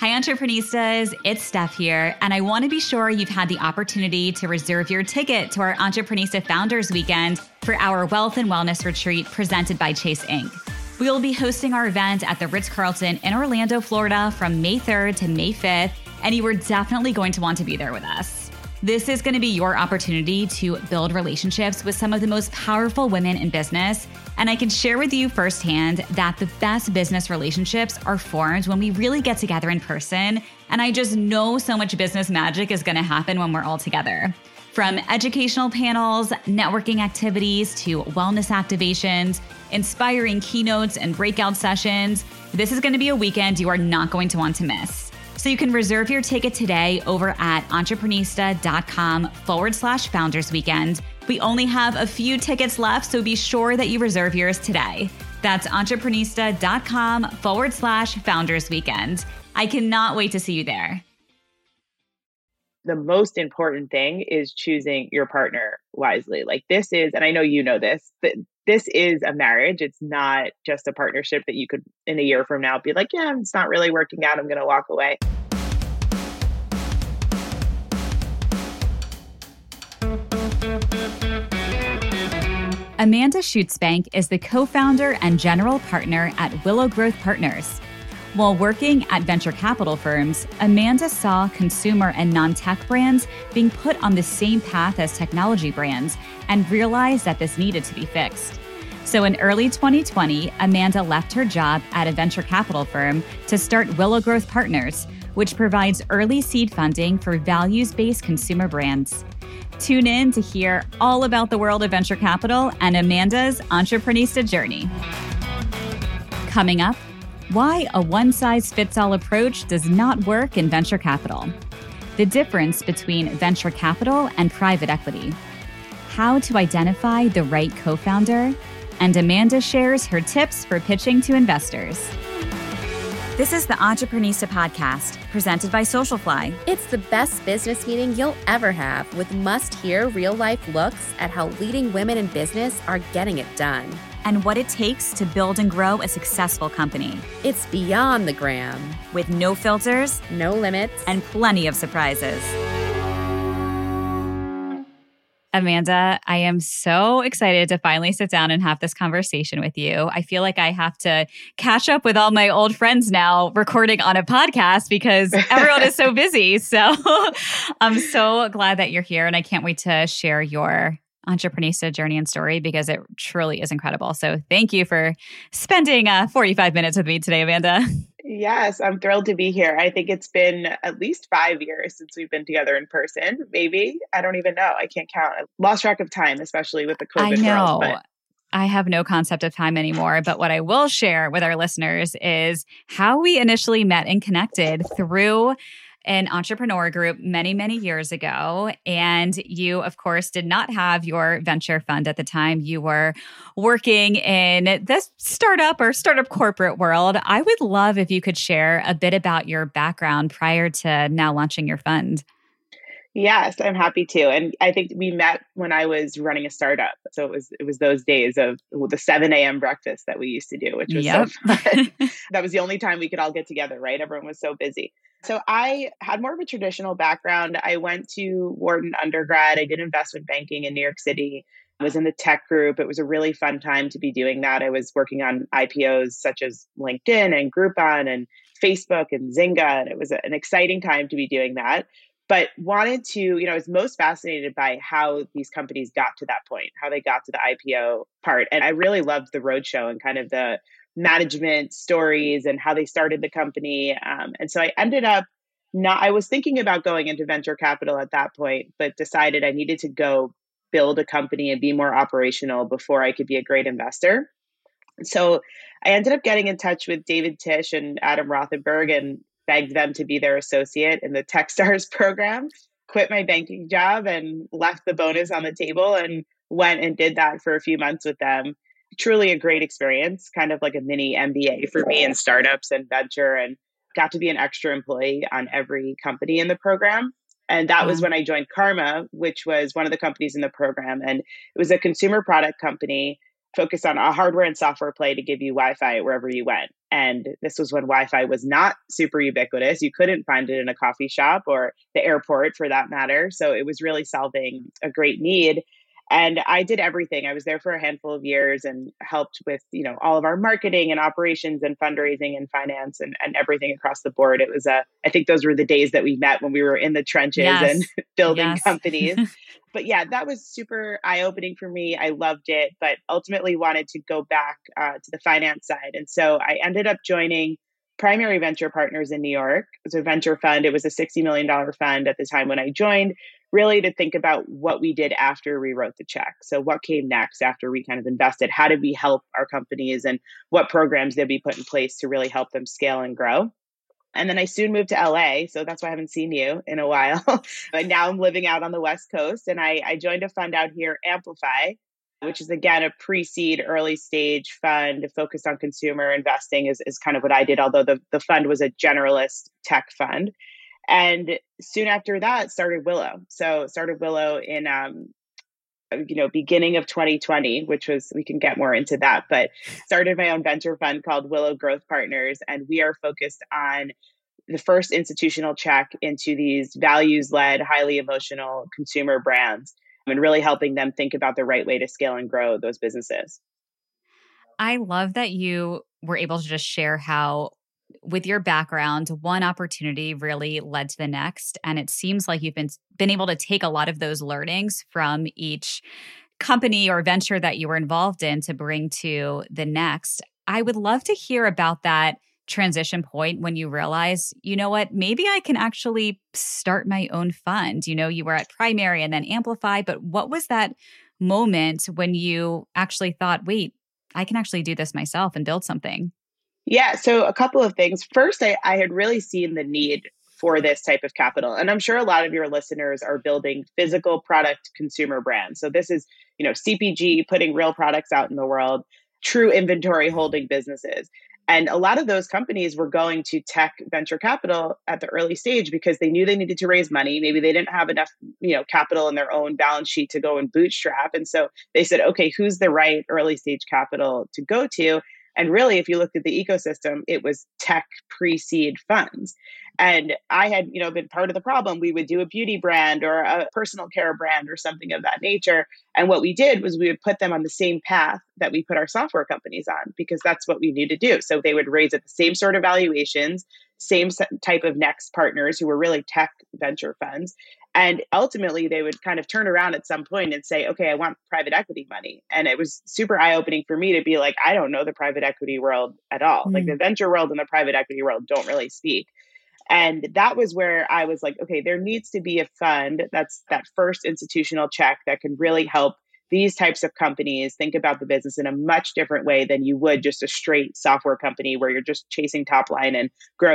Hi, Entrepreneistas. It's Steph here, and I want to be sure you've had the opportunity to reserve your ticket to our Entrepreneista Founders Weekend for our Wealth and Wellness Retreat presented by Chase Inc. We will be hosting our event at the Ritz-Carlton in Orlando, Florida from May 3rd to May 5th, and you are definitely going to want to be there with us. This is going to be your opportunity to build relationships with some of the most powerful women in business, and I can share with you firsthand that the best business relationships are formed when we really get together in person, and I just know so much business magic is going to happen when we're all together. From educational panels, networking activities, to wellness activations, inspiring keynotes and breakout sessions, this is going to be a weekend you are not going to want to miss. So you can reserve your ticket today over at entrepreneista.com/foundersweekend. We only have a few tickets left, so be sure that you reserve yours today. That's entrepreneista.com/foundersweekend. I cannot wait to see you there. The most important thing is choosing your partner wisely. Like this is, and I know you know this, but this is a marriage. It's not just a partnership that you could in a year from now be like, yeah, it's not really working out. I'm going to walk away. Amanda Schutzbank is the co-founder and general partner at Willow Growth Partners. While working at venture capital firms, Amanda saw consumer and non-tech brands being put on the same path as technology brands and realized that this needed to be fixed. So in early 2020, Amanda left her job at a venture capital firm to start Willow Growth Partners, which provides early seed funding for values-based consumer brands. Tune in to hear all about the world of venture capital and Amanda's Entrepreneista journey. Coming up, why a one-size-fits-all approach does not work in venture capital. The difference between venture capital and private equity. How to identify the right co-founder. And Amanda shares her tips for pitching to investors. This is the Entrepreneista podcast, presented by Socialfly. It's the best business meeting you'll ever have, with must-hear real-life looks at how leading women in business are getting it done, and what it takes to build and grow a successful company. It's beyond the gram, with no filters, no limits, and plenty of surprises. Amanda, I am so excited to finally sit down and have this conversation with you. I feel like I have to catch up with all my old friends now recording on a podcast because everyone is so busy. So I'm so glad that you're here, and I can't wait to share your Entrepreneista journey and story because it truly is incredible. So thank you for spending 45 minutes with me today, Amanda. Yes, I'm thrilled to be here. I think it's been at least 5 years since we've been together in person, maybe. I don't even know. I can't count. I lost track of time, especially with the COVID world. I know. I have no concept of time anymore. But what I will share with our listeners is how we initially met and connected through an entrepreneur group many, many years ago. And you, of course, did not have your venture fund at the time. You were working in this startup corporate world. I would love if you could share a bit about your background prior to now launching your fund. Yes, I'm happy to. And I think we met when I was running a startup. So it was those days of the 7 a.m. breakfast that we used to do, which was so fun. That was the only time we could all get together, right? Everyone was so busy. So I had more of a traditional background. I went to Wharton undergrad. I did investment banking in New York City. I was in the tech group. It was a really fun time to be doing that. I was working on IPOs such as LinkedIn and Groupon and Facebook and Zynga. And it was an exciting time to be doing that. But wanted to, I was most fascinated by how these companies got to that point, how they got to the IPO part. And I really loved the roadshow and kind of the management stories and how they started the company. And so I ended up I was thinking about going into venture capital at that point, but decided I needed to go build a company and be more operational before I could be a great investor. So I ended up getting in touch with David Tisch and Adam Rothenberg and begged them to be their associate in the Techstars program, quit my banking job and left the bonus on the table and went and did that for a few months with them. Truly a great experience, kind of like a mini MBA for me in startups and venture, and got to be an extra employee on every company in the program. And that was when I joined Karma, which was one of the companies in the program. And it was a consumer product company focused on a hardware and software play to give you Wi-Fi wherever you went. And this was when Wi-Fi was not super ubiquitous. You couldn't find it in a coffee shop or the airport for that matter. So it was really solving a great need. And I did everything. I was there for a handful of years and helped with, you know, all of our marketing and operations and fundraising and finance and everything across the board. It was I think those were the days that we met when we were in the trenches and building companies. But yeah, that was super eye-opening for me. I loved it, but ultimately wanted to go back to the finance side. And so I ended up joining Primary Venture Partners in New York. It was a venture fund. It was a $60 million fund at the time when I joined, really to think about what we did after we wrote the check. So what came next after we kind of invested? How did we help our companies and what programs did we put in place to really help them scale and grow? And then I soon moved to LA. So that's why I haven't seen you in a while. But now I'm living out on the West Coast, and I joined a fund out here, Amplify, which is, again, a pre-seed, early-stage fund focused on consumer investing is kind of what I did, although the fund was a generalist tech fund. And soon after that, started Willow. So started Willow in, beginning of 2020, which was, we can get more into that, but started my own venture fund called Willow Growth Partners. And we are focused on the first institutional check into these values-led, highly emotional consumer brands, and really helping them think about the right way to scale and grow those businesses. I love that you were able to just share how, with your background, one opportunity really led to the next. And it seems like you've been able to take a lot of those learnings from each company or venture that you were involved in to bring to the next. I would love to hear about that transition point when you realize, you know what, maybe I can actually start my own fund. You know, you were at Primary and then Amplify, but what was that moment when you actually thought, wait, I can actually do this myself and build something? Yeah. So a couple of things. First, I had really seen the need for this type of capital. And I'm sure a lot of your listeners are building physical product consumer brands. So this is, you know, CPG, putting real products out in the world, true inventory holding businesses. And a lot of those companies were going to tech venture capital at the early stage because they knew they needed to raise money. Maybe they didn't have enough, you know, capital in their own balance sheet to go and bootstrap. And so they said, okay, who's the right early stage capital to go to? And really, if you looked at the ecosystem, it was tech pre-seed funds. And I had, you know, been part of the problem. We would do a beauty brand or a personal care brand or something of that nature. And what we did was we would put them on the same path that we put our software companies on, because that's what we knew to do. So they would raise at the same sort of valuations, same type of next partners who were really tech venture funds. And ultimately, they would kind of turn around at some point and say, okay, I want private equity money. And it was super eye-opening for me to be like, I don't know the private equity world at all. Mm-hmm. Like the venture world and the private equity world don't really speak. And that was where I was like, okay, there needs to be a fund that's that first institutional check that can really help these types of companies think about the business in a much different way than you would just a straight software company where you're just chasing top line and grow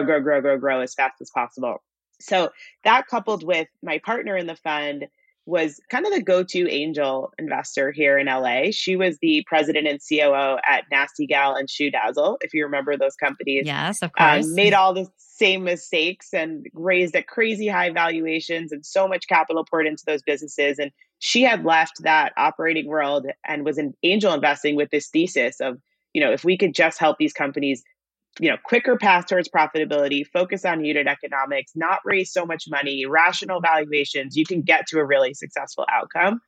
as fast as possible. So that, coupled with my partner in the fund, was kind of the go-to angel investor here in LA. She was the president and COO at Nasty Gal and Shoe Dazzle, if you remember those companies. Yes, of course. Made all the same mistakes and raised at crazy high valuations and so much capital poured into those businesses. And she had left that operating world and was in angel investing with this thesis of, you know, if we could just help these companies, you know, quicker path towards profitability, focus on unit economics, not raise so much money, rational valuations, you can get to a really successful outcome.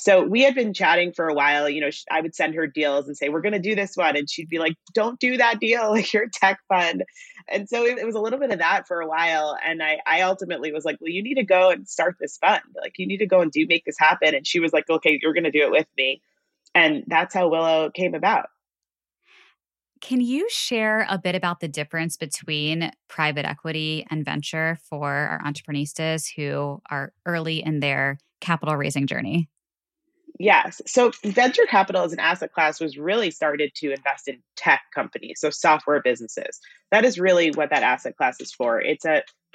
So we had been chatting for a while. You know, I would send her deals and say, we're going to do this one. And she'd be like, don't do that deal, like you're a tech fund. And so it was a little bit of that for a while. And I ultimately was like, well, you need to go and start this fund. Like, you need to go and make this happen. And she was like, okay, you're going to do it with me. And that's how Willow came about. Can you share a bit about the difference between private equity and venture for our entrepreneurs who are early in their capital raising journey? Yes. So venture capital as an asset class was really started to invest in tech companies, so software businesses. That is really what that asset class is for. It's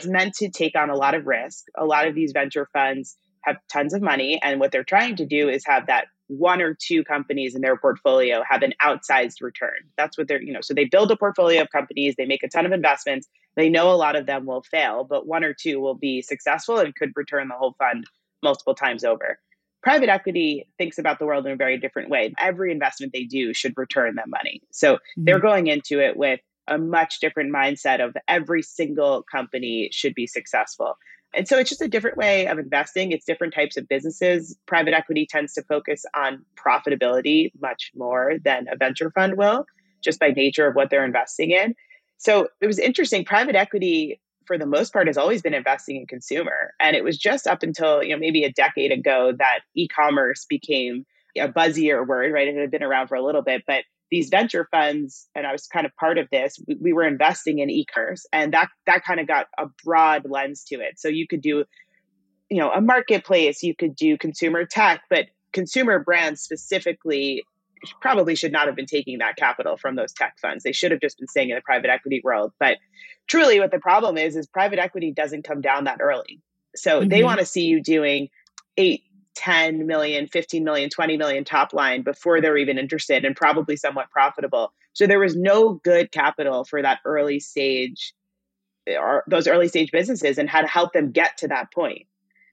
meant to take on a lot of risk. A lot of these venture funds have tons of money, and what they're trying to do is have that one or two companies in their portfolio have an outsized return. That's what they're, you know, so they build a portfolio of companies, they make a ton of investments, they know a lot of them will fail, but one or two will be successful and could return the whole fund multiple times over. Private equity thinks about the world in a very different way. Every investment they do should return them money. So they're going into it with a much different mindset of every single company should be successful. And so it's just a different way of investing. It's different types of businesses. Private equity tends to focus on profitability much more than a venture fund will, just by nature of what they're investing in. So it was interesting. Private equity, for the most part, has always been investing in consumer. And it was just up until, maybe a decade ago that e-commerce became a buzzier word, right? It had been around for a little bit, but these venture funds, and I was kind of part of this, we were investing in e-commerce, and that kind of got a broad lens to it. So you could do, a marketplace, you could do consumer tech, but consumer brands specifically probably should not have been taking that capital from those tech funds. They should have just been staying in the private equity world. But truly what the problem is private equity doesn't come down that early. So they want to see you doing 8, 10 million, 15 million, 20 million top line before they're even interested and probably somewhat profitable. So there was no good capital for that early stage or those early stage businesses and how to help them get to that point.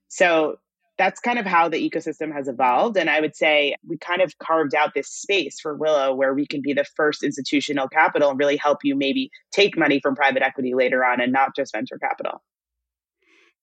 So that's kind of how the ecosystem has evolved. And I would say we kind of carved out this space for Willow where we can be the first institutional capital and really help you maybe take money from private equity later on and not just venture capital.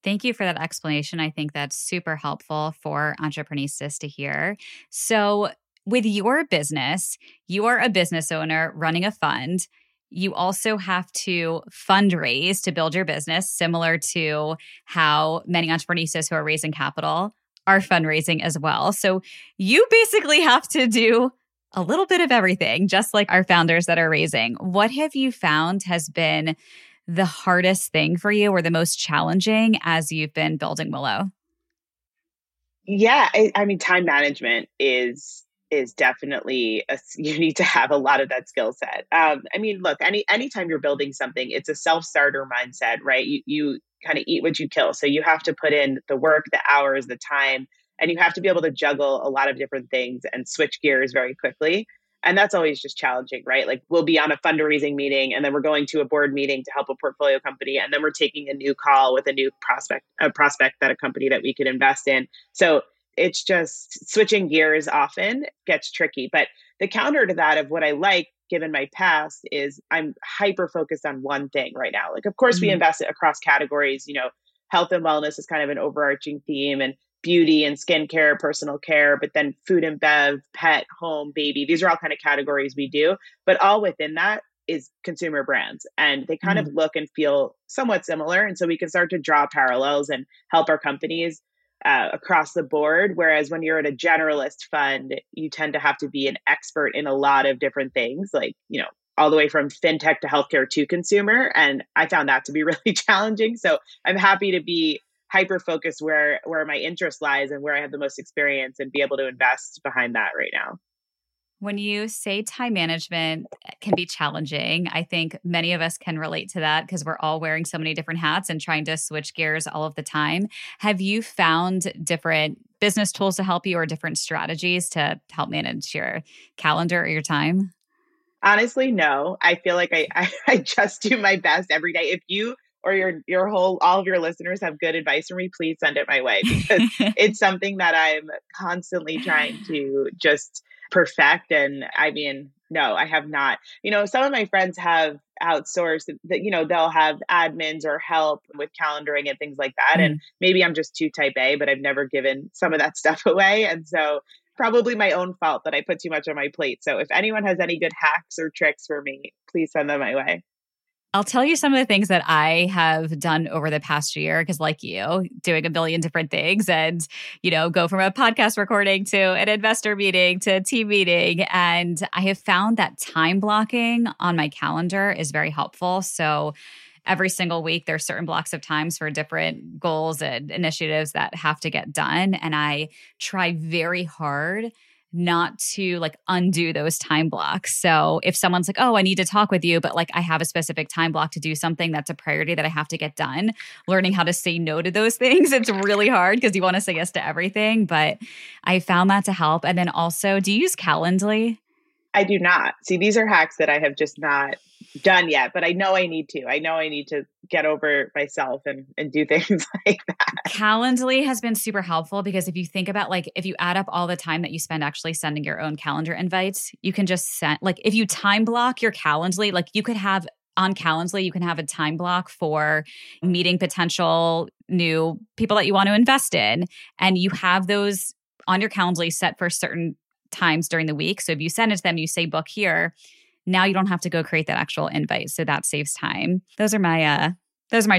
Thank you for that explanation. I think that's super helpful for entrepreneurs to hear. So with your business, you are a business owner running a fund. You also have to fundraise to build your business, similar to how many entrepreneurs who are raising capital are fundraising as well. So you basically have to do a little bit of everything, just like our founders that are raising. What have you found has been the hardest thing for you or the most challenging as you've been building Willow? Yeah. I mean, time management is definitely, you need to have a lot of that skill set. Look, anytime you're building something, it's a self-starter mindset, right? You kind of eat what you kill. So you have to put in the work, the hours, the time, and you have to be able to juggle a lot of different things and switch gears very quickly. And that's always just challenging, right? Like we'll be on a fundraising meeting and then we're going to a board meeting to help a portfolio company. And then we're taking a new call with a new prospect, that a company that we could invest in. So it's just switching gears often gets tricky. But the counter to that of what I like, given my past, is I'm hyper-focused on one thing right now. Like, of course, we invest across categories, health and wellness is kind of an overarching theme, and beauty and skincare, personal care, but then food and bev, pet, home, baby. These are all kind of categories we do, but all within that is consumer brands. And they kind of look and feel somewhat similar. And so we can start to draw parallels and help our companies across the board. Whereas when you're at a generalist fund, you tend to have to be an expert in a lot of different things, like, all the way from fintech to healthcare to consumer. And I found that to be really challenging. So I'm happy to be hyper-focused where my interest lies and where I have the most experience and be able to invest behind that right now. When you say time management can be challenging, I think many of us can relate to that because we're all wearing so many different hats and trying to switch gears all of the time. Have you found different business tools to help you or different strategies to help manage your calendar or your time? Honestly, no. I feel like I just do my best every day. If you or all of your listeners have good advice for me, please send it my way, because it's something that I'm constantly trying to just perfect. And no, I have not. Some of my friends have outsourced that, they'll have admins or help with calendaring and things like that. And maybe I'm just too type A, but I've never given some of that stuff away. And so probably my own fault that I put too much on my plate. So if anyone has any good hacks or tricks for me, please send them my way. I'll tell you some of the things that I have done over the past year, because like you, doing a billion different things and, go from a podcast recording to an investor meeting to a team meeting. And I have found that time blocking on my calendar is very helpful. So every single week, there are certain blocks of times for different goals and initiatives that have to get done. And I try very hard not to undo those time blocks. So if someone's like, oh, I need to talk with you, but I have a specific time block to do something that's a priority that I have to get done, learning how to say no to those things. It's really hard because you want to say yes to everything, but I found that to help. And then also, do you use Calendly? I do not. See, these are hacks that I have just not done yet, but I know I need to. I know I need to get over myself and do things like that. Calendly has been super helpful because if you think about if you add up all the time that you spend actually sending your own calendar invites, you can just send if you time block your Calendly, you could have on Calendly, you can have a time block for meeting potential new people that you want to invest in. And you have those on your Calendly set for certain times during the week. So if you send it to them, you say book here. Now you don't have to go create that actual invite. So that saves time. Those are my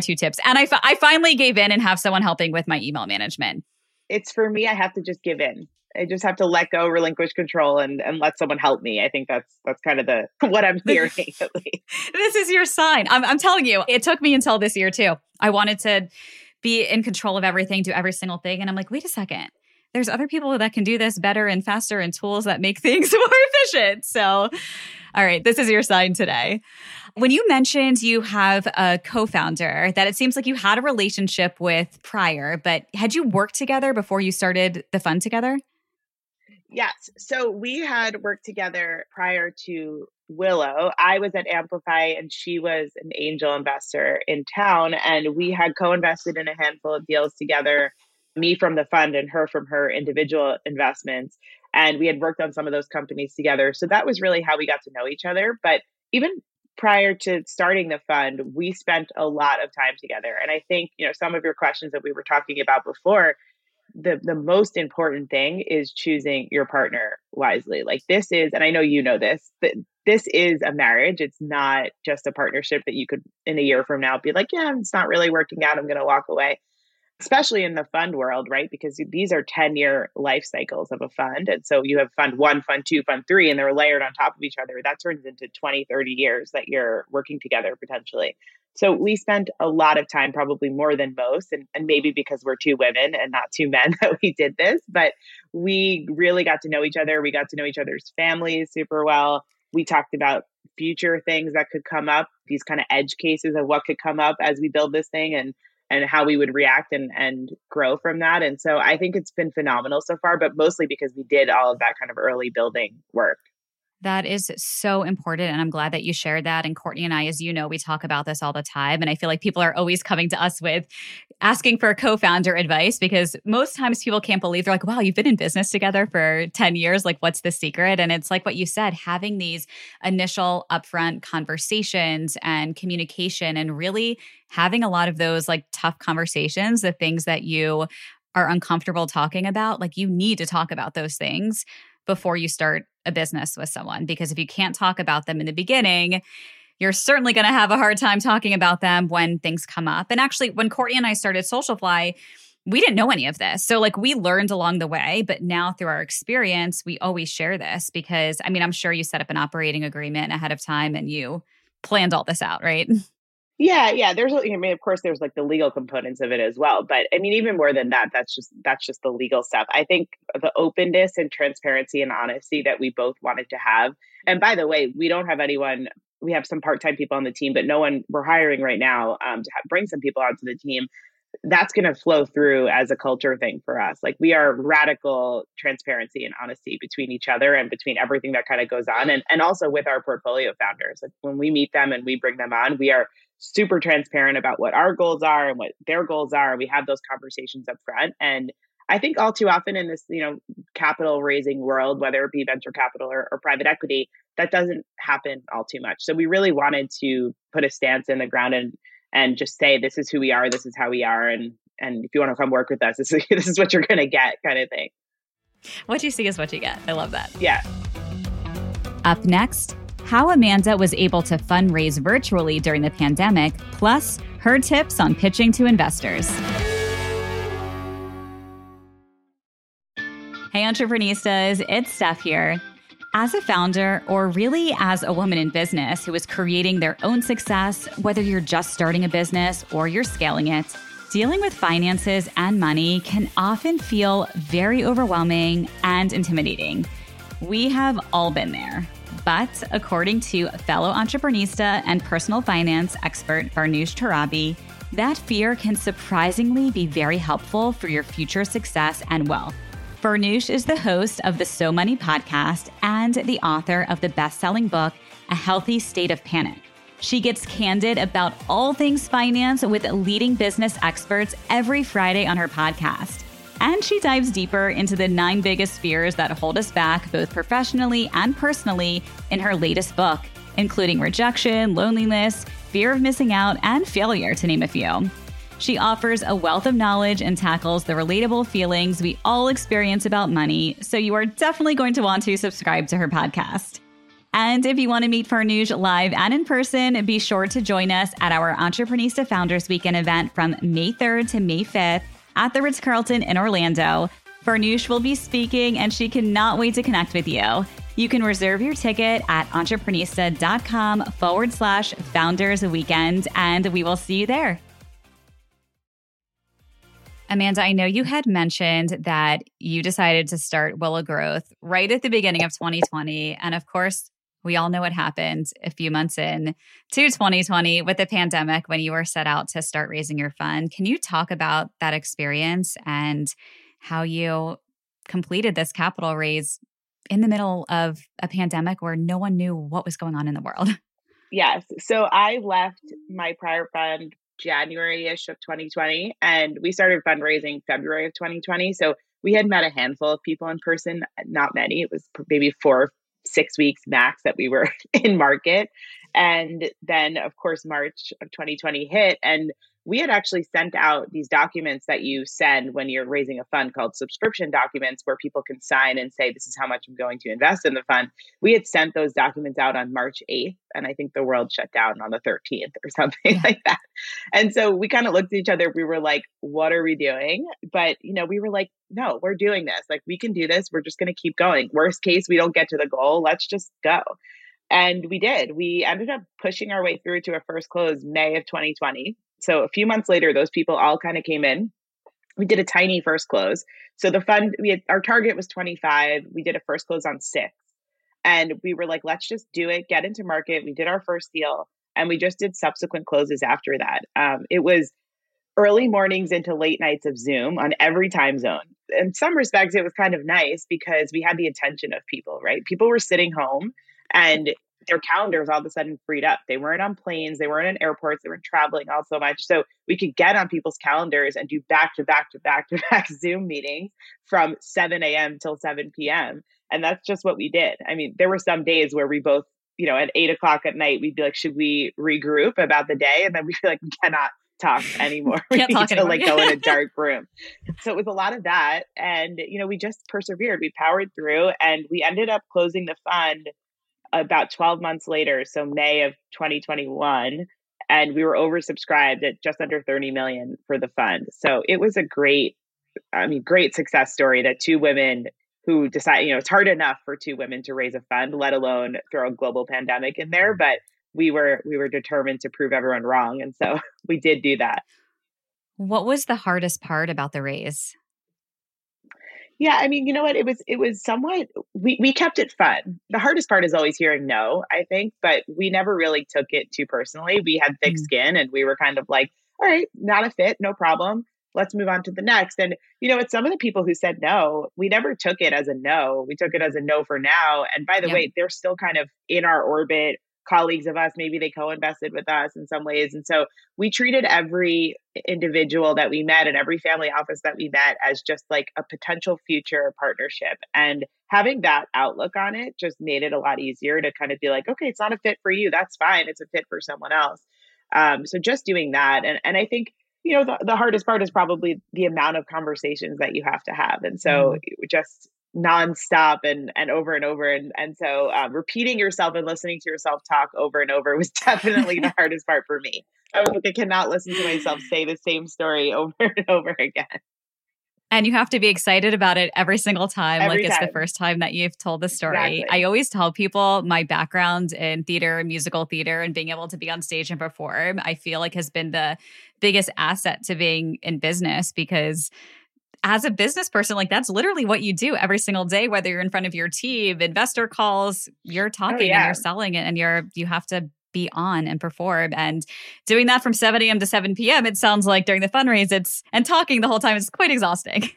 two tips. And I finally gave in and have someone helping with my email management. It's for me, I have to just give in. I just have to let go, relinquish control, and let someone help me. I think that's kind of what I'm hearing. At least. This is your sign. I'm telling you, it took me until this year too. I wanted to be in control of everything, do every single thing. And I'm like, wait a second. There's other people that can do this better and faster and tools that make things more efficient. So, all right, this is your sign today. When you mentioned you have a co-founder that it seems like you had a relationship with prior, but had you worked together before you started the fund together? Yes. So we had worked together prior to Willow. I was at Amplify and she was an angel investor in town. And we had co-invested in a handful of deals together, me from the fund and her from her individual investments. And we had worked on some of those companies together. So that was really how we got to know each other. But even prior to starting the fund, we spent a lot of time together. And I think, some of your questions that we were talking about before, the most important thing is choosing your partner wisely. Like this is, and I know you know this, but this is a marriage. It's not just a partnership that you could in a year from now be like, yeah, it's not really working out. I'm going to walk away, especially in the fund world, right? Because these are 10-year life cycles of a fund. And so you have fund one, fund two, fund three, and they're layered on top of each other. That turns into 20, 30 years that you're working together potentially. So we spent a lot of time, probably more than most, and maybe because we're two women and not two men that we did this, but we really got to know each other. We got to know each other's families super well. We talked about future things that could come up, these kind of edge cases of what could come up as we build this thing and how we would react and grow from that. And so I think it's been phenomenal so far, but mostly because we did all of that kind of early building work. That is so important. And I'm glad that you shared that. And Courtney and I, as you know, we talk about this all the time. And I feel like people are always coming to us with asking for co-founder advice because most times people can't believe they're like, wow, you've been in business together for 10 years. Like, what's the secret? And it's like what you said, having these initial upfront conversations and communication and really having a lot of those like tough conversations, the things that you are uncomfortable talking about, like you need to talk about those things before you start a business with someone. Because if you can't talk about them in the beginning, you're certainly going to have a hard time talking about them when things come up. And actually, when Courtney and I started Socialfly, we didn't know any of this. So like we learned along the way, but now through our experience, we always share this because, I mean, I'm sure you set up an operating agreement ahead of time and you planned all this out, right? Yeah. Of course, there's like the legal components of it as well. But I mean, even more than that, that's just the legal stuff. I think the openness and transparency and honesty that we both wanted to have. And by the way, we don't have anyone, we have some part-time people on the team, but no one, we're hiring right now to bring some people onto the team. That's going to flow through as a culture thing for us. Like we are radical transparency and honesty between each other and between everything that kind of goes on. And also with our portfolio founders, like when we meet them and we bring them on, we are super transparent about what our goals are and what their goals are. We have those conversations up front. And I think all too often in this, capital raising world, whether it be venture capital or private equity, that doesn't happen all too much. So we really wanted to put a stance in the ground and just say, this is who we are, this is how we are. And if you want to come work with us, this is what you're going to get kind of thing. What you see is what you get. I love that. Yeah. Up next, how Amanda was able to fundraise virtually during the pandemic, plus her tips on pitching to investors. Hey, Entrepreneistas, it's Steph here. As a founder, or really as a woman in business who is creating their own success, whether you're just starting a business or you're scaling it, dealing with finances and money can often feel very overwhelming and intimidating. We have all been there. But according to fellow entrepreneurista and personal finance expert Farnoosh Torabi, that fear can surprisingly be very helpful for your future success and wealth. Farnoosh is the host of the So Money podcast and the author of the best-selling book, A Healthy State of Panic. She gets candid about all things finance with leading business experts every Friday on her podcast. And she dives deeper into the 9 biggest fears that hold us back both professionally and personally in her latest book, including rejection, loneliness, fear of missing out, and failure, to name a few. She offers a wealth of knowledge and tackles the relatable feelings we all experience about money, so you are definitely going to want to subscribe to her podcast. And if you want to meet Farnoosh live and in person, be sure to join us at our Entreprenista Founders Weekend event from May 3rd to May 5th at the Ritz-Carlton in Orlando. Farnoosh will be speaking, and she cannot wait to connect with you. You can reserve your ticket at entreprenista.com/founders weekend, and we will see you there. Amanda, I know you had mentioned that you decided to start Willow Growth right at the beginning of 2020. And of course, we all know what happened a few months in to 2020 with the pandemic when you were set out to start raising your fund. Can you talk about that experience and how you completed this capital raise in the middle of a pandemic where no one knew what was going on in the world? Yes. So I left my prior fund January-ish of 2020, and we started fundraising February of 2020. So we had met a handful of people in person, not many. It was maybe 4-6 weeks max that we were in market. And then, of course, March of 2020 hit. And we had actually sent out these documents that you send when you're raising a fund called subscription documents, where people can sign and say, this is how much I'm going to invest in the fund. We had sent those documents out on March 8th. And I think the world shut down on the 13th or something like that. And so we kind of looked at each other. We were like, what are we doing? But, you know, we were like, no, we're doing this. Like, we can do this. We're just going to keep going. Worst case, we don't get to the goal. Let's just go. And we did. We ended up pushing our way through to a first close May of 2020. So a few months later, those people all kind of came in. We did a tiny first close. So the fund, our target was 25. We did a first close on 6. And we were like, let's just do it, get into market. We did our first deal, and we just did subsequent closes after that. It was early mornings into late nights of Zoom on every time zone. In some respects, it was kind of nice because we had the attention of people, right? People were sitting home and their calendars all of a sudden freed up. They weren't on planes. They weren't in airports. They weren't traveling all so much. So we could get on people's calendars and do back-to-back Zoom meetings from 7 a.m. till 7 p.m. And that's just what we did. I mean, there were some days where we both, you know, at 8 o'clock at night, we'd be like, should we regroup about the day? And then we'd be like, we cannot talk anymore. We need to like go in a dark room. So it was a lot of that. And, you know, we just persevered. We powered through, and we ended up closing the fund about 12 months later, so May of 2021, and we were oversubscribed at just under 30 million for the fund. So it was a great success story that two women who decide, you know, it's hard enough for two women to raise a fund, let alone throw a global pandemic in there. But we were determined to prove everyone wrong. And so we did do that. What was the hardest part about the raise? Yeah, I mean, you know what? It was somewhat, we kept it fun. The hardest part is always hearing no, I think, but we never really took it too personally. We had thick skin, and we were kind of like, all right, not a fit, no problem. Let's move on to the next. And, you know, with some of the people who said no, we never took it as a no. We took it as a no for now. And by the way, they're still kind of in our orbit, colleagues of us. Maybe they co-invested with us in some ways. And so we treated every individual that we met and every family office that we met as just like a potential future partnership. And having that outlook on it just made it a lot easier to kind of be like, okay, it's not a fit for you. That's fine. It's a fit for someone else. So just doing that. And I think, you know, the hardest part is probably the amount of conversations that you have to have. And so just nonstop and over. And so repeating yourself and listening to yourself talk over and over was definitely the hardest part for me. I was like, I cannot listen to myself say the same story over and over again. And you have to be excited about it every single time. It's the first time that you've told the story. Exactly. I always tell people my background in theater, musical theater, and being able to be on stage and perform, I feel like has been the biggest asset to being in business, because as a business person, like that's literally what you do every single day, whether you're in front of your team, investor calls, you're talking and you're selling it, and you have to be on and perform. And doing that from 7 a.m. to 7 p.m., it sounds like during the fundraise, and talking the whole time is quite exhausting.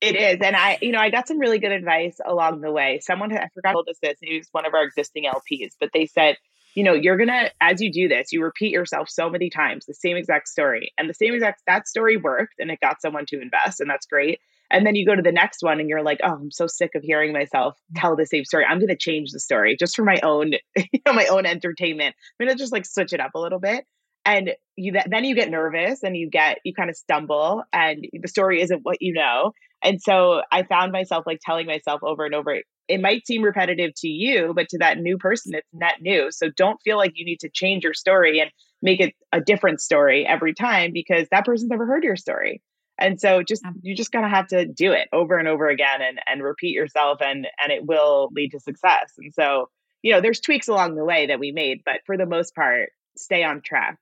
It is. And I got some really good advice along the way. Someone, I forgot told us this, and he was one of our existing LPs, but they said, you know, you're going to, as you do this, you repeat yourself so many times, the same exact story. And that story worked, and it got someone to invest, and that's great. And then you go to the next one and you're like, oh, I'm so sick of hearing myself tell the same story. I'm going to change the story just for my own, my own entertainment. I'm going to just like switch it up a little bit. And then you get nervous and you kind of stumble and the story isn't what you know. And so I found myself like telling myself over and over, it might seem repetitive to you, but to that new person, it's not new. So don't feel like you need to change your story and make it a different story every time because that person's never heard your story. And so you just kind of have to do it over and over again and repeat yourself and it will lead to success. And so, there's tweaks along the way that we made, but for the most part, stay on track.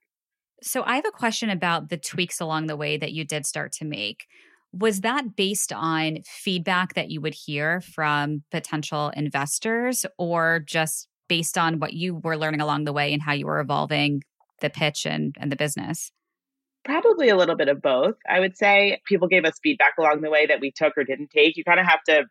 So I have a question about the tweaks along the way that you did start to make. Was that based on feedback that you would hear from potential investors or just based on what you were learning along the way and how you were evolving the pitch and the business? Probably a little bit of both. I would say people gave us feedback along the way that we took or didn't take. You kind of have to,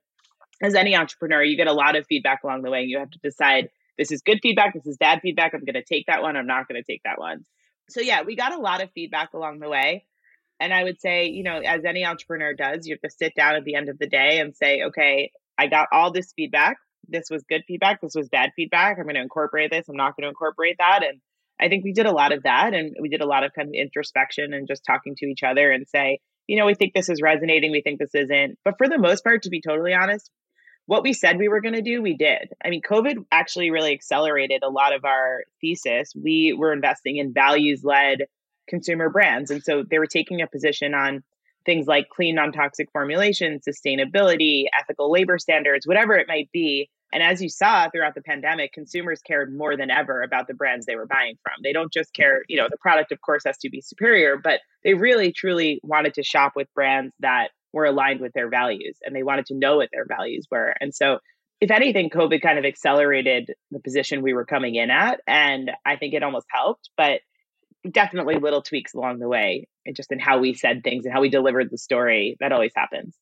as any entrepreneur, you get a lot of feedback along the way. You have to decide, this is good feedback, this is bad feedback. I'm going to take that one. I'm not going to take that one. So yeah, we got a lot of feedback along the way. And I would say, as any entrepreneur does, you have to sit down at the end of the day and say, okay, I got all this feedback. This was good feedback. This was bad feedback. I'm going to incorporate this. I'm not going to incorporate that. And I think we did a lot of that. And we did a lot of kind of introspection and just talking to each other and say, we think this is resonating. We think this isn't. But for the most part, to be totally honest, what we said we were going to do, we did. I mean, COVID actually really accelerated a lot of our thesis. We were investing in values-led consumer brands. And so they were taking a position on things like clean, non-toxic formulation, sustainability, ethical labor standards, whatever it might be. And as you saw throughout the pandemic, consumers cared more than ever about the brands they were buying from. They don't just care, the product, of course, has to be superior, but they really, truly wanted to shop with brands that were aligned with their values and they wanted to know what their values were. And so if anything, COVID kind of accelerated the position we were coming in at. And I think it almost helped, but definitely little tweaks along the way and just in how we said things and how we delivered the story. That always happens.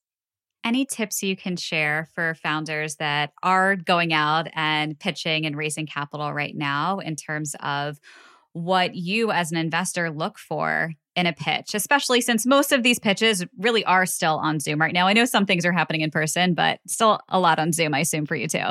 Any tips you can share for founders that are going out and pitching and raising capital right now in terms of what you as an investor look for in a pitch, especially since most of these pitches really are still on Zoom right now? I know some things are happening in person, but still a lot on Zoom, I assume, for you too.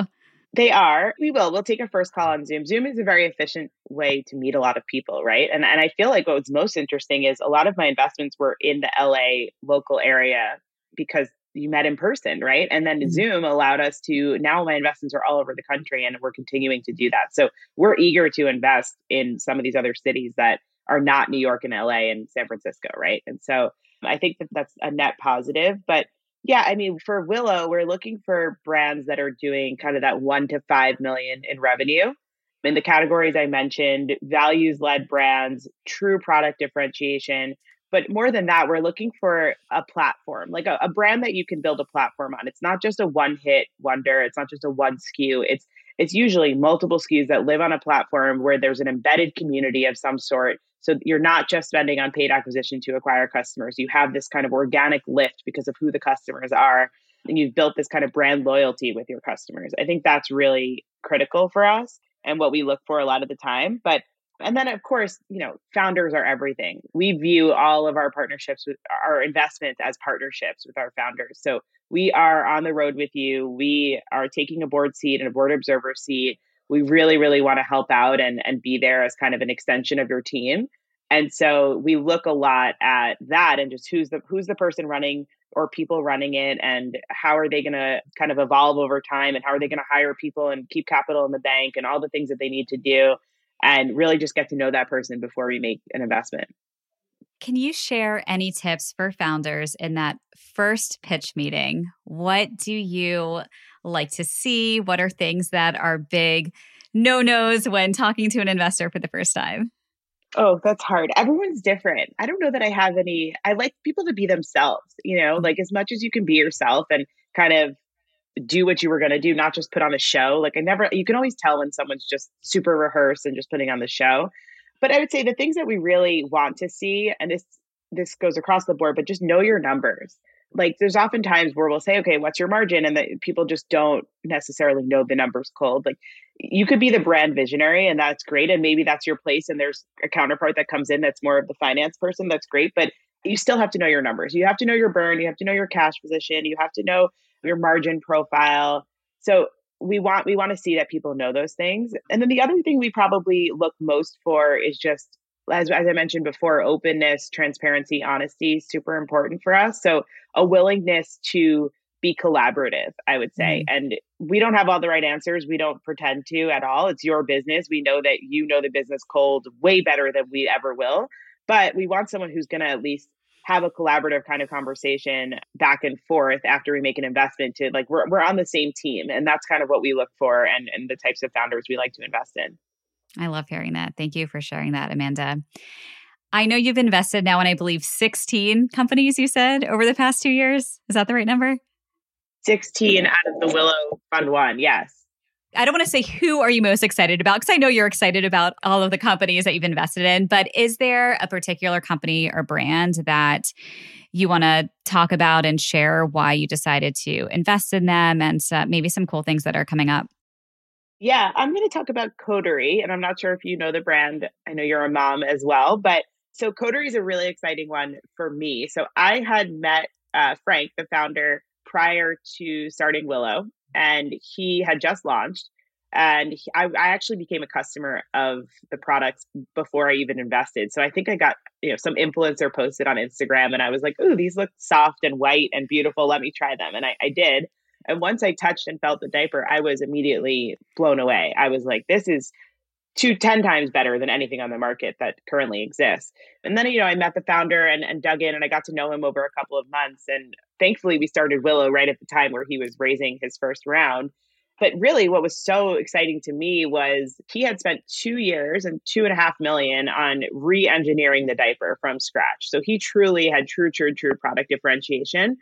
They are. We'll take a first call on Zoom. Zoom is a very efficient way to meet a lot of people, right? And I feel like what's most interesting is a lot of my investments were in the LA local area because you met in person, right? And then Zoom allowed us to, now my investments are all over the country and we're continuing to do that. So we're eager to invest in some of these other cities that are not New York and LA and San Francisco, right? And so I think that that's a net positive. But yeah, I mean, for Willow, we're looking for brands that are doing kind of that $1 to $5 million in revenue. In the categories I mentioned, values-led brands, true product differentiation. But more than that, we're looking for a platform, like a brand that you can build a platform on. It's not just a one-hit wonder. It's not just a one SKU. It's usually multiple SKUs that live on a platform where there's an embedded community of some sort. So you're not just spending on paid acquisition to acquire customers. You have this kind of organic lift because of who the customers are. And you've built this kind of brand loyalty with your customers. I think that's really critical for us and what we look for a lot of the time. And then, of course, founders are everything. We view all of our partnerships with our investments as partnerships with our founders. So we are on the road with you. We are taking a board seat and a board observer seat. We really, really want to help out and be there as kind of an extension of your team. And so we look a lot at that and just who's the person running or people running it and how are they going to kind of evolve over time and how are they going to hire people and keep capital in the bank and all the things that they need to do. And really just get to know that person before we make an investment. Can you share any tips for founders in that first pitch meeting? What do you like to see? What are things that are big no-nos when talking to an investor for the first time? Oh, that's hard. Everyone's different. I don't know that I have any. I like people to be themselves, like as much as you can be yourself and kind of do what you were going to do, not just put on a show. You can always tell when someone's just super rehearsed and just putting on the show. But I would say the things that we really want to see, and this goes across the board, but just know your numbers. Like there's often times where we'll say, okay, what's your margin? And that people just don't necessarily know the numbers cold. Like you could be the brand visionary and that's great. And maybe that's your place. And there's a counterpart that comes in that's more of the finance person. That's great. But you still have to know your numbers. You have to know your burn. You have to know your cash position. You have to know your margin profile. So we want to see that people know those things. And then the other thing we probably look most for is just, as I mentioned before, openness, transparency, honesty is super important for us. So a willingness to be collaborative, I would say. Mm-hmm. And we don't have all the right answers. We don't pretend to at all. It's your business. We know that you know the business cold way better than we ever will. But we want someone who's going to at least have a collaborative kind of conversation back and forth after we make an investment to, like, we're on the same team. And that's kind of what we look for and the types of founders we like to invest in. I love hearing that. Thank you for sharing that, Amanda. I know you've invested now in, I believe, 16 companies, you said, over the past 2 years. Is that the right number? 16 out of the Willow Fund 1, yes. I don't want to say who are you most excited about, because I know you're excited about all of the companies that you've invested in, but is there a particular company or brand that you want to talk about and share why you decided to invest in them and maybe some cool things that are coming up? Yeah, I'm going to talk about Coterie, and I'm not sure if you know the brand. I know you're a mom as well, but so Coterie is a really exciting one for me. So I had met Frank, the founder, prior to starting Willow. And he had just launched. And I actually became a customer of the products before I even invested. So I think I got, some influencer posted on Instagram and I was like, ooh, these look soft and white and beautiful. Let me try them. And I did. And once I touched and felt the diaper, I was immediately blown away. I was like, this is 10 times better than anything on the market that currently exists. And then, I met the founder and dug in and I got to know him over a couple of months. And thankfully, we started Willow right at the time where he was raising his first round. But really, what was so exciting to me was he had spent 2 years and $2.5 million on re-engineering the diaper from scratch. So he truly had true product differentiation.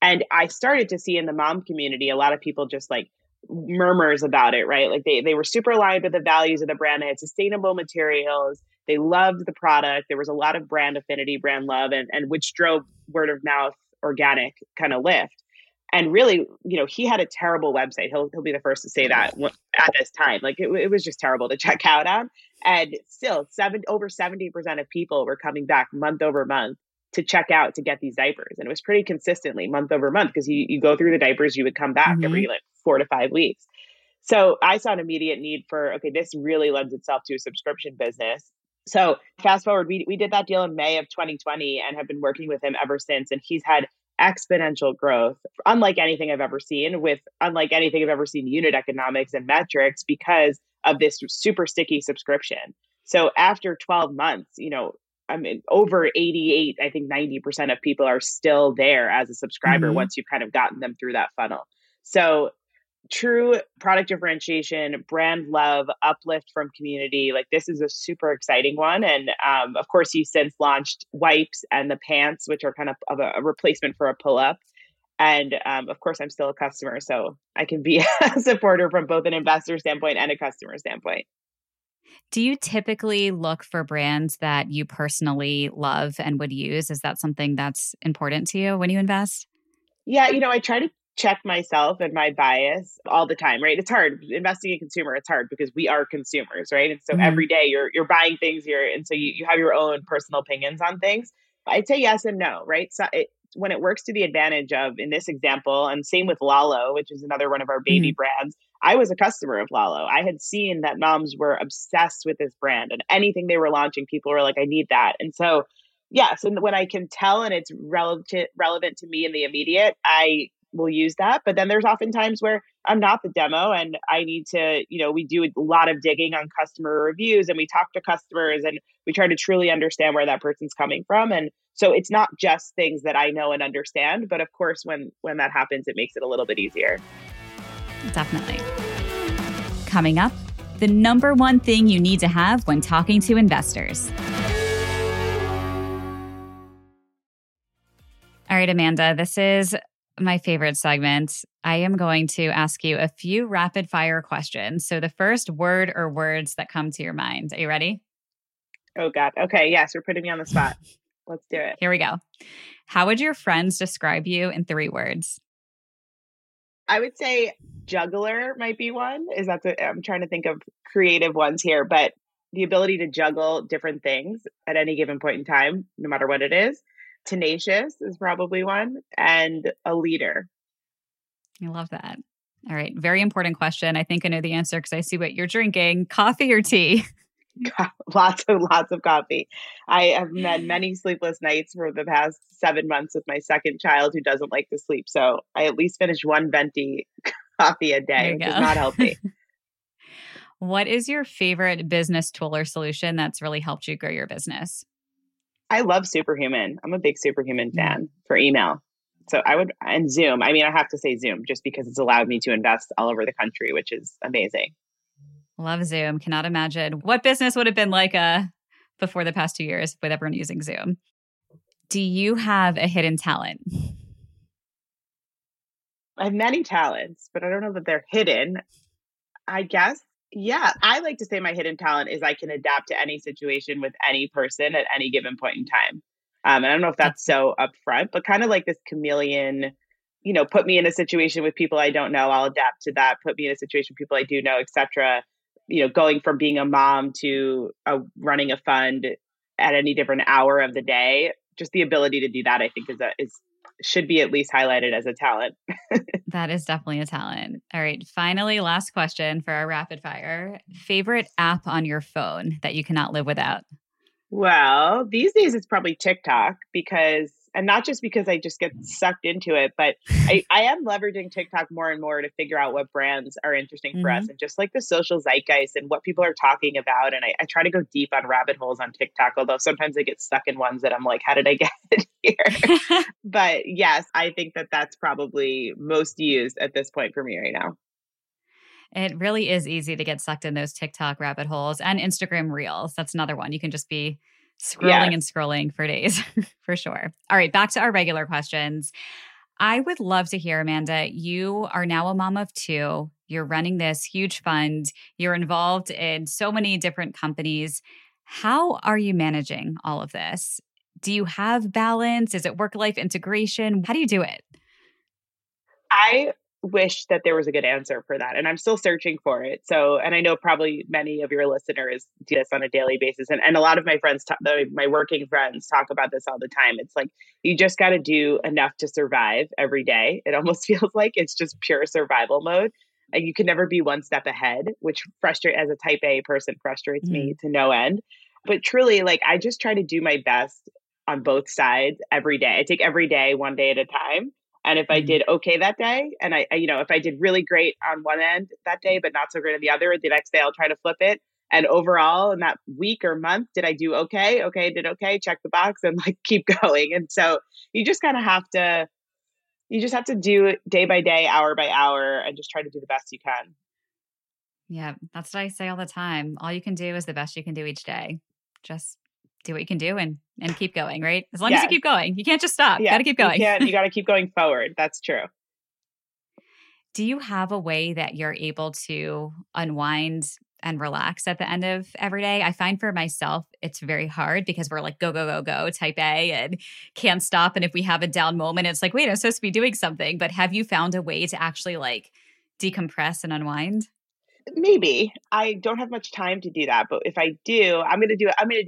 And I started to see in the mom community, a lot of people just like murmurs about it, right? Like they were super aligned with the values of the brand. They had sustainable materials. They loved the product. There was a lot of brand affinity, brand love, and which drove word of mouth, organic kind of lift. And really, he had a terrible website. He'll be the first to say that at this time. Like it was just terrible to check out on. And still over 70% of people were coming back month over month to check out to get these diapers. And it was pretty consistently month over month because you go through the diapers, you would come back mm-hmm. every 4 to 5 weeks. So I saw an immediate need for, okay, this really lends itself to a subscription business. So fast forward, we did that deal in May of 2020 and have been working with him ever since. And he's had exponential growth, unlike anything I've ever seen unit economics and metrics because of this super sticky subscription. So after 12 months, over 88, I think 90% of people are still there as a subscriber mm-hmm. once you've kind of gotten them through that funnel. So true product differentiation, brand love, uplift from community. Like this is a super exciting one. And of course, he's since launched wipes and the pants, which are kind of a replacement for a pull-up. And of course, I'm still a customer, so I can be a supporter from both an investor standpoint and a customer standpoint. Do you typically look for brands that you personally love and would use? Is that something that's important to you when you invest? Yeah, I try to check myself and my bias all the time, right? It's hard. Investing in consumer, it's hard because we are consumers, right? And so mm-hmm. every day you're buying things and so you have your own personal opinions on things. I'd say yes and no, right? So when it works to the advantage of, in this example, and same with Lalo, which is another one of our baby mm-hmm. brands, I was a customer of Lalo. I had seen that moms were obsessed with this brand and anything they were launching, people were like, I need that. And so, yes, and when I can tell and it's relevant to me in the immediate, I will use that. But then there's often times where I'm not the demo and I need to, we do a lot of digging on customer reviews and we talk to customers and we try to truly understand where that person's coming from. And so it's not just things that I know and understand, but of course, when that happens, it makes it a little bit easier. Definitely. Coming up, the number one thing you need to have when talking to investors. All right, Amanda, this is my favorite segment. I am going to ask you a few rapid fire questions. So the first word or words that come to your mind. Are you ready? Oh God. Okay. Yes. You're putting me on the spot. Let's do it. Here we go. How would your friends describe you in 3 words? I would say juggler might be one. I'm trying to think of creative ones here, but the ability to juggle different things at any given point in time, no matter what it is. Tenacious is probably one, and a leader. I love that. All right. Very important question. I think I know the answer because I see what you're drinking. Coffee or tea? Lots of coffee. I have had many sleepless nights for the past 7 months with my second child who doesn't like to sleep. So I at least finish one venti coffee a day, which is not healthy. What is your favorite business tool or solution that's really helped you grow your business? I love Superhuman. I'm a big Superhuman fan for email. So I would, and Zoom. I mean, I have to say Zoom just because it's allowed me to invest all over the country, which is amazing. Love Zoom. Cannot imagine what business would have been like before the past 2 years with everyone using Zoom. Do you have a hidden talent? I have many talents, but I don't know that they're hidden, I guess. Yeah, I like to say my hidden talent is I can adapt to any situation with any person at any given point in time. And I don't know if that's so upfront, but kind of like this chameleon, you know, put me in a situation with people I don't know, I'll adapt to that, put me in a situation with people I do know, et cetera. You know, going from being a mom to running a fund at any different hour of the day, just the ability to do that, I think should be at least highlighted as a talent. That is definitely a talent. All right. Finally, last question for our rapid fire. Favorite app on your phone that you cannot live without? Well, these days it's probably TikTok and not just because I just get sucked into it, but I am leveraging TikTok more and more to figure out what brands are interesting for us and just like the social zeitgeist and what people are talking about. And I try to go deep on rabbit holes on TikTok, although sometimes I get stuck in ones that I'm like, how did I get here? But yes, I think that that's probably most used at this point for me right now. It really is easy to get sucked in those TikTok rabbit holes and Instagram reels. That's another one. You can just be scrolling and scrolling for days, for sure. All right, back to our regular questions. I would love to hear, Amanda, you are now a mom of two. You're running this huge fund. You're involved in so many different companies. How are you managing all of this? Do you have balance? Is it work-life integration? How do you do it? I wish that there was a good answer for that. And I'm still searching for it. So, and I know probably many of your listeners do this on a daily basis. And a lot of my friends, my working friends talk about this all the time. It's like, you just got to do enough to survive every day. It almost feels like it's just pure survival mode. And you can never be one step ahead, which as a type A person frustrates me to no end. But truly, like, I just try to do my best on both sides every day. I take every day, one day at a time. And if I did okay that day, and if I did really great on one end that day, but not so great on the other, the next day I'll try to flip it. And overall, in that week or month, did I do okay? Okay, did okay, check the box, and like keep going. And so you just kind of have to do it day by day, hour by hour, and just try to do the best you can. Yeah, that's what I say all the time. All you can do is the best you can do each day. Just do what you can do and keep going, right? As long as you keep going. You can't just stop. You got to keep going. You got to keep going forward. That's true. Do you have a way that you're able to unwind and relax at the end of every day? I find for myself, it's very hard because we're like, go, go, go, go, type A and can't stop. And if we have a down moment, it's like, wait, I'm supposed to be doing something. But have you found a way to actually like decompress and unwind? Maybe. I don't have much time to do that, but if I do, I'm going to do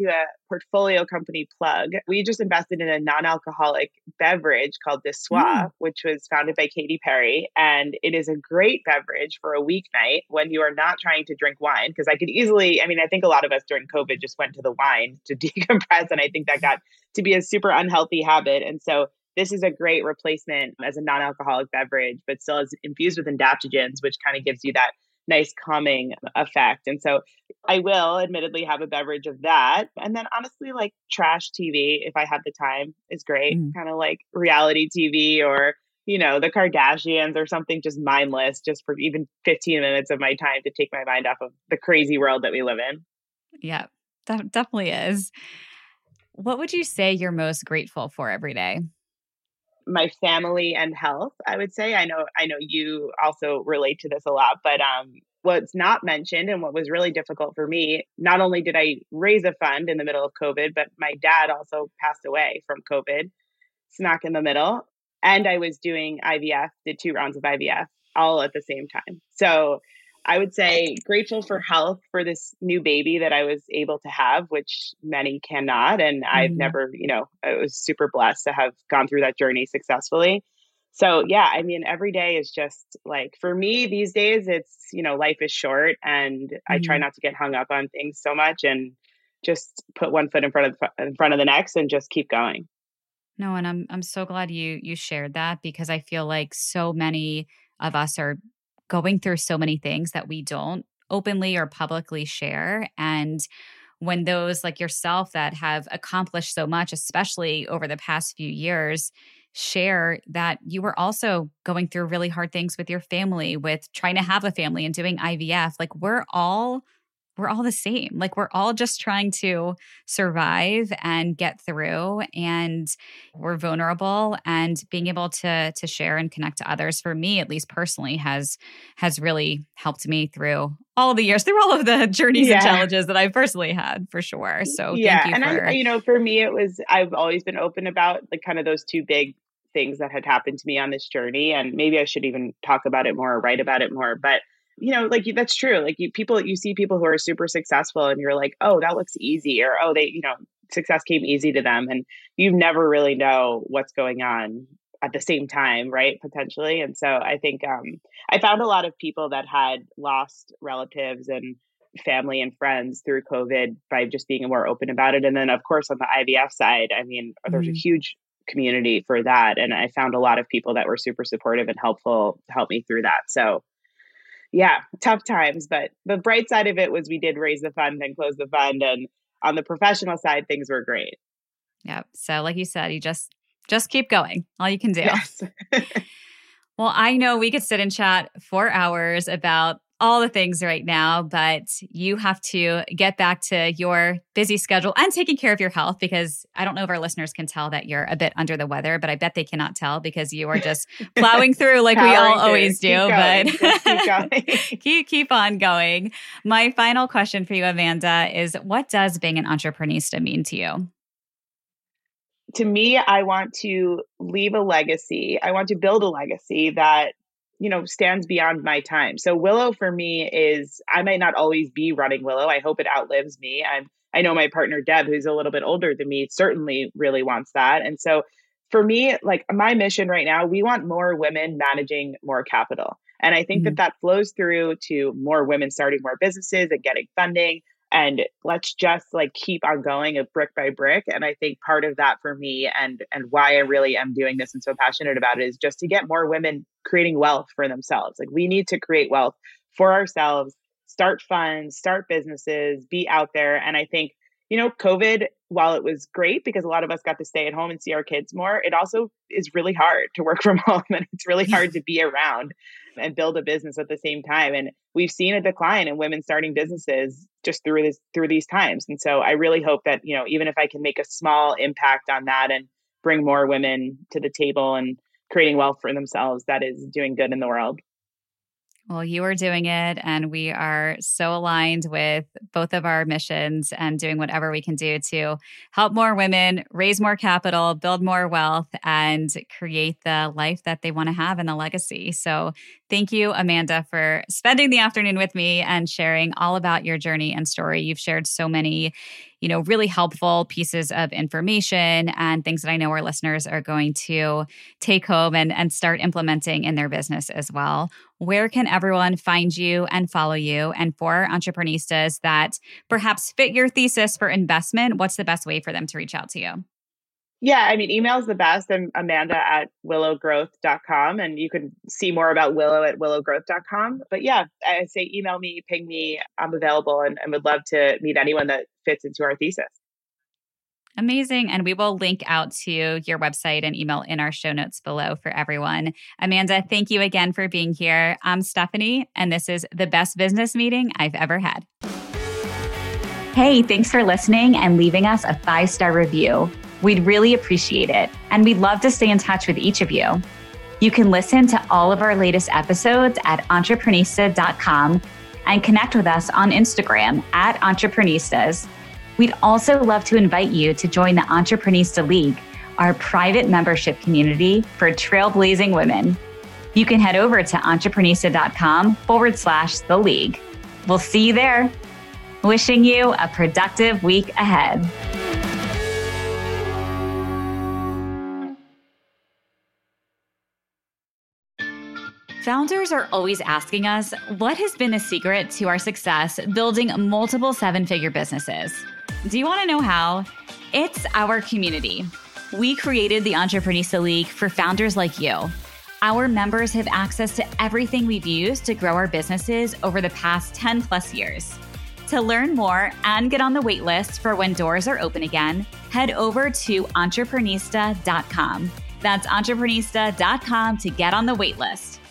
a portfolio company plug. We just invested in a non-alcoholic beverage called De Soi, which was founded by Katy Perry, and it is a great beverage for a weeknight when you are not trying to drink wine, because I think a lot of us during COVID just went to the wine to decompress, and I think that got to be a super unhealthy habit. And so this is a great replacement as a non-alcoholic beverage, but still is infused with adaptogens, which kind of gives you that nice calming effect. And so I will admittedly have a beverage of that. And then honestly, like trash TV, if I had the time, is great. Kind of like reality TV or, you know, the Kardashians or something just mindless, just for even 15 minutes of my time to take my mind off of the crazy world that we live in. Yeah, that definitely is. What would you say you're most grateful for every day? My family and health, I would say. I know you also relate to this a lot, but what's not mentioned and what was really difficult for me, not only did I raise a fund in the middle of COVID, but my dad also passed away from COVID, smack in the middle. And I was doing IVF, did 2 rounds of IVF all at the same time. So I would say grateful for health, for this new baby that I was able to have, which many cannot. And I've never, I was super blessed to have gone through that journey successfully. So yeah, I mean, every day is just like, for me these days, it's, life is short and I try not to get hung up on things so much and just put one foot in front of the next and just keep going. No, and I'm so glad you shared that, because I feel like so many of us are going through so many things that we don't openly or publicly share. And when those like yourself that have accomplished so much, especially over the past few years, share that you were also going through really hard things with your family, with trying to have a family and doing IVF, like we're all the same. Like we're all just trying to survive and get through, and we're vulnerable, and being able to share and connect to others, for me, at least personally, has really helped me through all of the years, through all of the journeys and challenges that I personally had, for sure. So thank you. And for me, it was, I've always been open about like kind of those two big things that had happened to me on this journey. And maybe I should even talk about it more or write about it more, but that's true. Like you see people who are super successful and you're like, oh, that looks easy, or, oh, they, success came easy to them. And you never really know what's going on at the same time, right? Potentially. And so I think I found a lot of people that had lost relatives and family and friends through COVID by just being more open about it. And then of course, on the IVF side, I mean, there's a huge community for that. And I found a lot of people that were super supportive and helpful to help me through that. So yeah, tough times. But the bright side of it was we did raise the fund and close the fund. And on the professional side, things were great. Yep. So like you said, you just keep going. All you can do. Yes. Well, I know we could sit and chat for hours about all the things right now, but you have to get back to your busy schedule and taking care of your health, because I don't know if our listeners can tell that you're a bit under the weather, but I bet they cannot tell because you are just plowing through like we all always do, but keep on going. My final question for you, Amanda, is what does being an entrepreneurista mean to you? To me, I want to leave a legacy. I want to build a legacy that stands beyond my time. So Willow for me is, I might not always be running Willow. I hope it outlives me. I know my partner, Deb, who's a little bit older than me, certainly really wants that. And so for me, like my mission right now, we want more women managing more capital. And I think that flows through to more women starting more businesses and getting funding. And let's just like keep on going of brick by brick. And I think part of that for me and why I really am doing this and so passionate about it is just to get more women creating wealth for themselves. Like we need to create wealth for ourselves, start funds, start businesses, be out there. And I think, COVID, while it was great because a lot of us got to stay at home and see our kids more, it also is really hard to work from home and it's really hard to be around and build a business at the same time. And we've seen a decline in women starting businesses just through these times. And so I really hope that, even if I can make a small impact on that and bring more women to the table and creating wealth for themselves, that is doing good in the world. Well, you are doing it, and we are so aligned with both of our missions and doing whatever we can do to help more women, raise more capital, build more wealth, and create the life that they want to have and the legacy. So thank you, Amanda, for spending the afternoon with me and sharing all about your journey and story. You've shared so many really helpful pieces of information and things that I know our listeners are going to take home and start implementing in their business as well. Where can everyone find you and follow you? And for entrepreneuristas that perhaps fit your thesis for investment, what's the best way for them to reach out to you? Yeah, I mean, email is the best. I'm amanda@willowgrowth.com. And you can see more about Willow at willowgrowth.com. But yeah, I say email me, ping me. I'm available and would love to meet anyone that fits into our thesis. Amazing. And we will link out to your website and email in our show notes below for everyone. Amanda, thank you again for being here. I'm Stephanie, and this is the best business meeting I've ever had. Hey, thanks for listening and leaving us a 5-star review. We'd really appreciate it, and we'd love to stay in touch with each of you. You can listen to all of our latest episodes at entrepreneurista.com and connect with us on Instagram @entrepreneuristas. We'd also love to invite you to join the Entrepreneurista League, our private membership community for trailblazing women. you can head over to entrepreneurista.com/the league. We'll see you there. Wishing you a productive week ahead. Founders are always asking us, what has been the secret to our success building multiple seven-figure businesses? Do you want to know how? It's our community. We created the Entrepreneurista League for founders like you. Our members have access to everything we've used to grow our businesses over the past 10 plus years. To learn more and get on the wait list for when doors are open again, head over to entrepreneurista.com. That's entrepreneurista.com to get on the wait list.